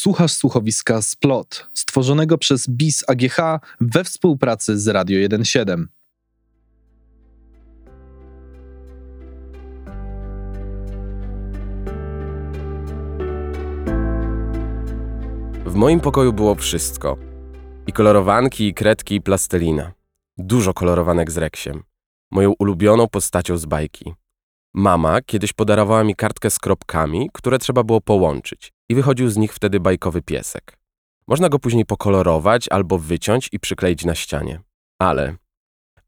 słuchasz słuchowiska Splot, stworzonego przez BIS AGH we współpracy z Radio 1.7. W moim pokoju było wszystko. I kolorowanki, i kredki, i plastelina. Dużo kolorowanek z Reksiem. Moją ulubioną postacią z bajki. Mama kiedyś podarowała mi kartkę z kropkami, które trzeba było połączyć i wychodził z nich wtedy bajkowy piesek. Można go później pokolorować albo wyciąć i przykleić na ścianie.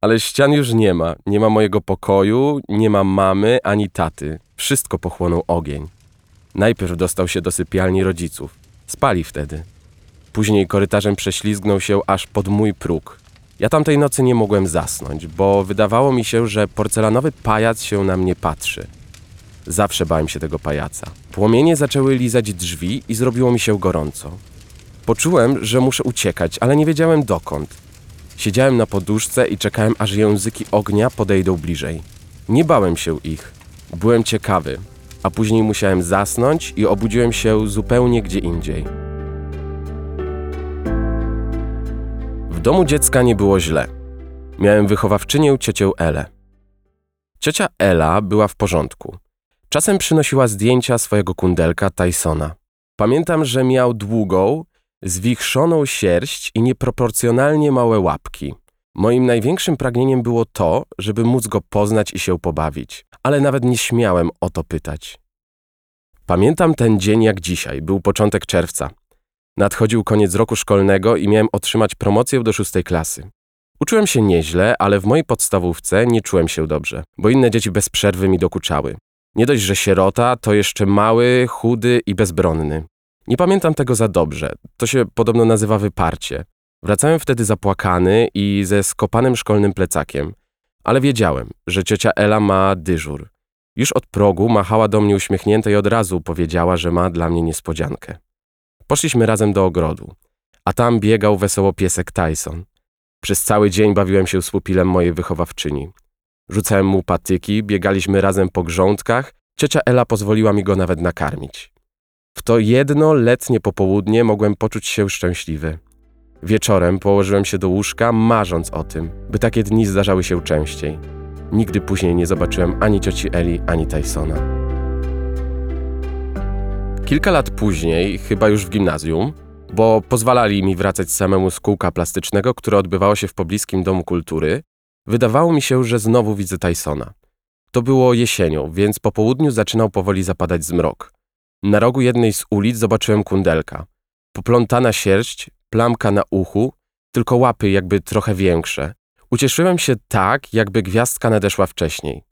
Ale ścian już nie ma. Nie ma mojego pokoju, nie ma mamy ani taty. Wszystko pochłonął ogień. Najpierw dostał się do sypialni rodziców. Spali wtedy. Później korytarzem prześlizgnął się aż pod mój próg. Ja tamtej nocy nie mogłem zasnąć, bo wydawało mi się, że porcelanowy pajac się na mnie patrzy. Zawsze bałem się tego pajaca. Płomienie zaczęły lizać drzwi i zrobiło mi się gorąco. Poczułem, że muszę uciekać, ale nie wiedziałem dokąd. Siedziałem na poduszce i czekałem, aż języki ognia podejdą bliżej. Nie bałem się ich. Byłem ciekawy, a później musiałem zasnąć i obudziłem się zupełnie gdzie indziej. W domu dziecka nie było źle. Miałem wychowawczynię ciocię Elę. Ciocia Ela była w porządku. Czasem przynosiła zdjęcia swojego kundelka Tysona. Pamiętam, że miał długą, zwichrzoną sierść i nieproporcjonalnie małe łapki. Moim największym pragnieniem było to, żeby móc go poznać i się pobawić, ale nawet nie śmiałem o to pytać. Pamiętam ten dzień jak dzisiaj, był początek czerwca. Nadchodził koniec roku szkolnego i miałem otrzymać promocję do 6 klasy. Uczyłem się nieźle, ale w mojej podstawówce nie czułem się dobrze, bo inne dzieci bez przerwy mi dokuczały. Nie dość, że sierota, to jeszcze mały, chudy i bezbronny. Nie pamiętam tego za dobrze, to się podobno nazywa wyparcie. Wracałem wtedy zapłakany i ze skopanym szkolnym plecakiem, ale wiedziałem, że ciocia Ela ma dyżur. Już od progu machała do mnie uśmiechnięta i od razu powiedziała, że ma dla mnie niespodziankę. Poszliśmy razem do ogrodu, a tam biegał wesoło piesek Tyson. Przez cały dzień bawiłem się z pupilem mojej wychowawczyni. Rzucałem mu patyki, biegaliśmy razem po grządkach, ciocia Ela pozwoliła mi go nawet nakarmić. W to jedno letnie popołudnie mogłem poczuć się szczęśliwy. Wieczorem położyłem się do łóżka, marząc o tym, by takie dni zdarzały się częściej. Nigdy później nie zobaczyłem ani cioci Eli, ani Tysona. Kilka lat później, chyba już w gimnazjum, bo pozwalali mi wracać samemu z kółka plastycznego, które odbywało się w pobliskim Domu Kultury, wydawało mi się, że znowu widzę Tysona. To było jesienią, więc po południu zaczynał powoli zapadać zmrok. Na rogu jednej z ulic zobaczyłem kundelka. Poplątana sierść, plamka na uchu, tylko łapy jakby trochę większe. Ucieszyłem się tak, jakby gwiazdka nadeszła wcześniej.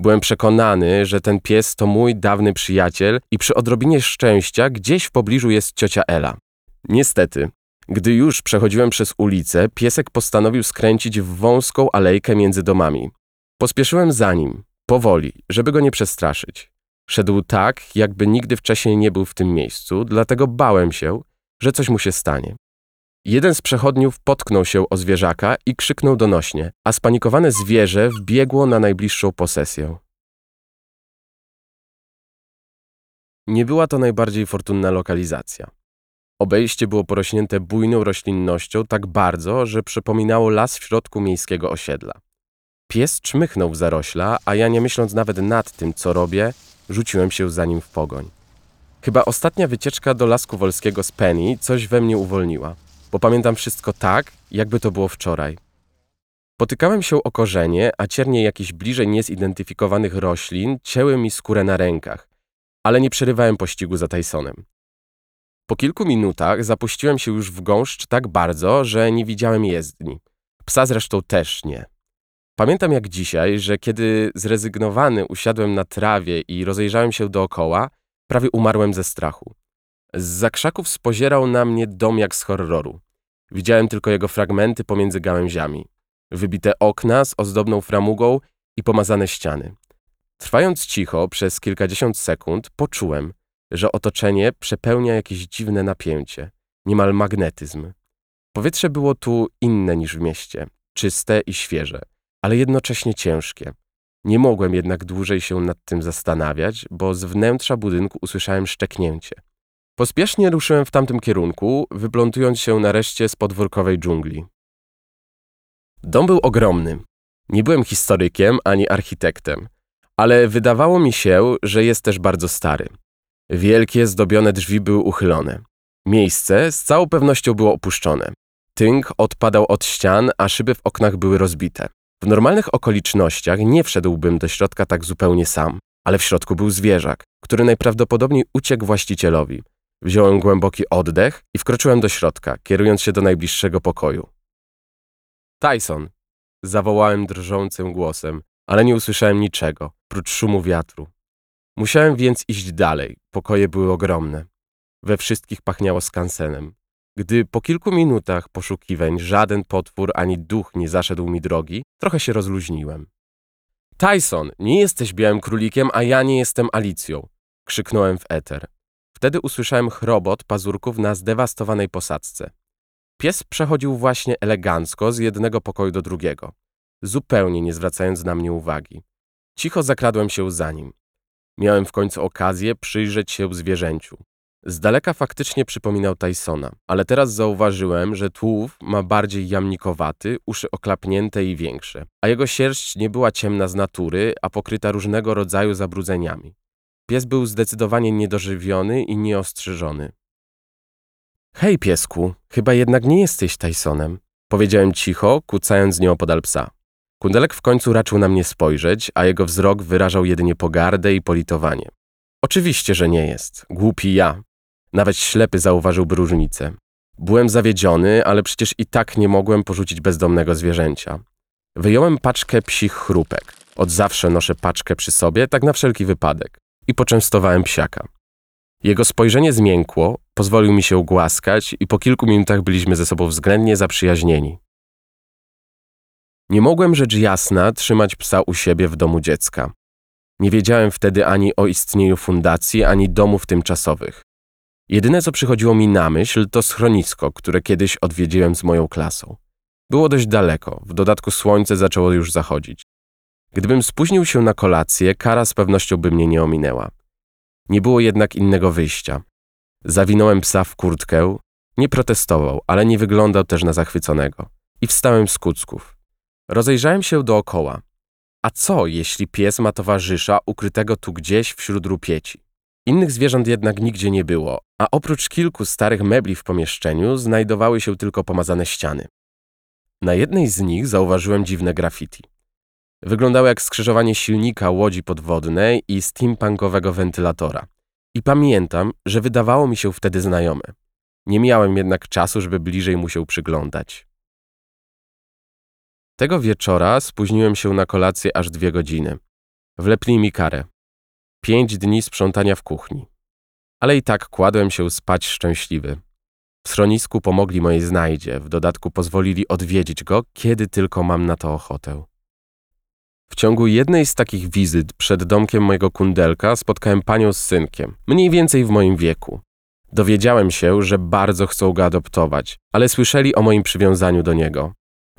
Byłem przekonany, że ten pies to mój dawny przyjaciel i przy odrobinie szczęścia gdzieś w pobliżu jest ciocia Ela. Niestety, gdy już przechodziłem przez ulicę, piesek postanowił skręcić w wąską alejkę między domami. Pospieszyłem za nim, powoli, żeby go nie przestraszyć. Szedł tak, jakby nigdy wcześniej nie był w tym miejscu, dlatego bałem się, że coś mu się stanie. Jeden z przechodniów potknął się o zwierzaka i krzyknął donośnie, a spanikowane zwierzę wbiegło na najbliższą posesję. Nie była to najbardziej fortunna lokalizacja. Obejście było porośnięte bujną roślinnością tak bardzo, że przypominało las w środku miejskiego osiedla. Pies czmychnął w zarośla, a ja nie myśląc nawet nad tym, co robię, rzuciłem się za nim w pogoń. Chyba ostatnia wycieczka do Lasu Wolskiego z Penny coś we mnie uwolniła. Bo pamiętam wszystko tak, jakby to było wczoraj. Potykałem się o korzenie, a ciernie jakichś bliżej niezidentyfikowanych roślin cięły mi skórę na rękach, ale nie przerywałem pościgu za Tysonem. Po kilku minutach zapuściłem się już w gąszcz tak bardzo, że nie widziałem jezdni. Psa zresztą też nie. Pamiętam jak dzisiaj, że kiedy zrezygnowany usiadłem na trawie i rozejrzałem się dookoła, prawie umarłem ze strachu. Zza krzaków spozierał na mnie dom jak z horroru. Widziałem tylko jego fragmenty pomiędzy gałęziami. Wybite okna z ozdobną framugą i pomazane ściany. Trwając cicho przez kilkadziesiąt sekund poczułem, że otoczenie przepełnia jakieś dziwne napięcie, niemal magnetyzm. Powietrze było tu inne niż w mieście, czyste i świeże, ale jednocześnie ciężkie. Nie mogłem jednak dłużej się nad tym zastanawiać, bo z wnętrza budynku usłyszałem szczeknięcie. Pospiesznie ruszyłem w tamtym kierunku, wyplątując się nareszcie z podwórkowej dżungli. Dom był ogromny. Nie byłem historykiem ani architektem, ale wydawało mi się, że jest też bardzo stary. Wielkie, zdobione drzwi były uchylone. Miejsce z całą pewnością było opuszczone. Tynk odpadał od ścian, a szyby w oknach były rozbite. W normalnych okolicznościach nie wszedłbym do środka tak zupełnie sam, ale w środku był zwierzak, który najprawdopodobniej uciekł właścicielowi. Wziąłem głęboki oddech i wkroczyłem do środka, kierując się do najbliższego pokoju. Tyson! Zawołałem drżącym głosem, ale nie usłyszałem niczego, prócz szumu wiatru. Musiałem więc iść dalej, pokoje były ogromne. We wszystkich pachniało skansenem. Gdy po kilku minutach poszukiwań żaden potwór ani duch nie zaszedł mi drogi, trochę się rozluźniłem. Tyson, nie jesteś białym królikiem, a ja nie jestem Alicją! Krzyknąłem w eter. Wtedy usłyszałem chrobot pazurków na zdewastowanej posadzce. Pies przechodził właśnie elegancko z jednego pokoju do drugiego, zupełnie nie zwracając na mnie uwagi. Cicho zakradłem się za nim. Miałem w końcu okazję przyjrzeć się zwierzęciu. Z daleka faktycznie przypominał Tysona, ale teraz zauważyłem, że tułów ma bardziej jamnikowaty, uszy oklapnięte i większe, a jego sierść nie była ciemna z natury, a pokryta różnego rodzaju zabrudzeniami. Pies był zdecydowanie niedożywiony i nieostrzyżony. Hej piesku, chyba jednak nie jesteś Tysonem, powiedziałem cicho, kucając nią podal psa. Kundelek w końcu raczył na mnie spojrzeć, a jego wzrok wyrażał jedynie pogardę i politowanie. Oczywiście, że nie jest. Głupi ja. Nawet ślepy zauważyłby różnicę. Byłem zawiedziony, ale przecież i tak nie mogłem porzucić bezdomnego zwierzęcia. Wyjąłem paczkę psich chrupek. Od zawsze noszę paczkę przy sobie, tak na wszelki wypadek. I poczęstowałem psiaka. Jego spojrzenie zmiękło, pozwolił mi się głaskać i po kilku minutach byliśmy ze sobą względnie zaprzyjaźnieni. Nie mogłem rzecz jasna trzymać psa u siebie w domu dziecka. Nie wiedziałem wtedy ani o istnieniu fundacji, ani domów tymczasowych. Jedyne, co przychodziło mi na myśl, to schronisko, które kiedyś odwiedziłem z moją klasą. Było dość daleko, w dodatku słońce zaczęło już zachodzić. Gdybym spóźnił się na kolację, kara z pewnością by mnie nie ominęła. Nie było jednak innego wyjścia. Zawinąłem psa w kurtkę. Nie protestował, ale nie wyglądał też na zachwyconego. I wstałem z kucków. Rozejrzałem się dookoła. A co, jeśli pies ma towarzysza ukrytego tu gdzieś wśród rupieci? Innych zwierząt jednak nigdzie nie było, a oprócz kilku starych mebli w pomieszczeniu znajdowały się tylko pomazane ściany. Na jednej z nich zauważyłem dziwne graffiti. Wyglądało jak skrzyżowanie silnika łodzi podwodnej i steampunkowego wentylatora. I pamiętam, że wydawało mi się wtedy znajome. Nie miałem jednak czasu, żeby bliżej mu się przyglądać. Tego wieczora spóźniłem się na kolację aż 2 godziny. Wlepli mi karę. 5 dni sprzątania w kuchni. Ale i tak kładłem się spać szczęśliwy. W schronisku pomogli mojej znajdzie, w dodatku pozwolili odwiedzić go, kiedy tylko mam na to ochotę. W ciągu jednej z takich wizyt przed domkiem mojego kundelka spotkałem panią z synkiem, mniej więcej w moim wieku. Dowiedziałem się, że bardzo chcą go adoptować, ale słyszeli o moim przywiązaniu do niego.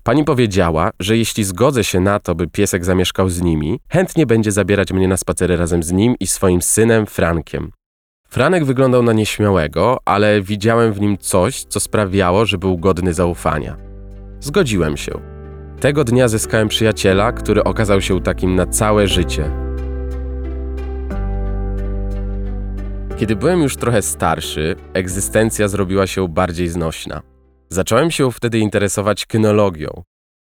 Pani powiedziała, że jeśli zgodzę się na to, by piesek zamieszkał z nimi, chętnie będzie zabierać mnie na spacery razem z nim i swoim synem Frankiem. Franek wyglądał na nieśmiałego, ale widziałem w nim coś, co sprawiało, że był godny zaufania. Zgodziłem się. Tego dnia zyskałem przyjaciela, który okazał się takim na całe życie. Kiedy byłem już trochę starszy, egzystencja zrobiła się bardziej znośna. Zacząłem się wtedy interesować kynologią.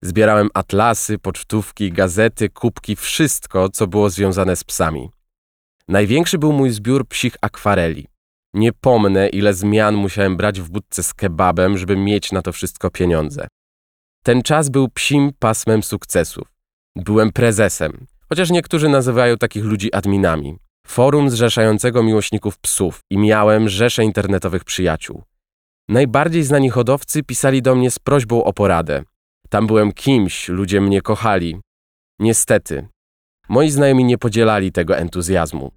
Zbierałem atlasy, pocztówki, gazety, kubki, wszystko, co było związane z psami. Największy był mój zbiór psich akwareli. Nie pomnę, ile zmian musiałem brać w budce z kebabem, żeby mieć na to wszystko pieniądze. Ten czas był psim pasmem sukcesów. Byłem prezesem, chociaż niektórzy nazywają takich ludzi adminami. Forum zrzeszającego miłośników psów i miałem rzeszę internetowych przyjaciół. Najbardziej znani hodowcy pisali do mnie z prośbą o poradę. Tam byłem kimś, ludzie mnie kochali. Niestety, moi znajomi nie podzielali tego entuzjazmu.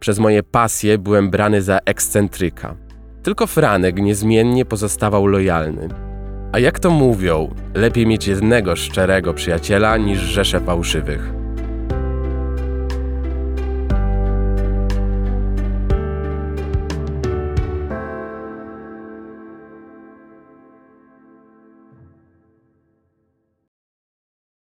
Przez moje pasje byłem brany za ekscentryka. Tylko Franek niezmiennie pozostawał lojalny. A jak to mówią, lepiej mieć jednego szczerego przyjaciela niż rzeszę fałszywych.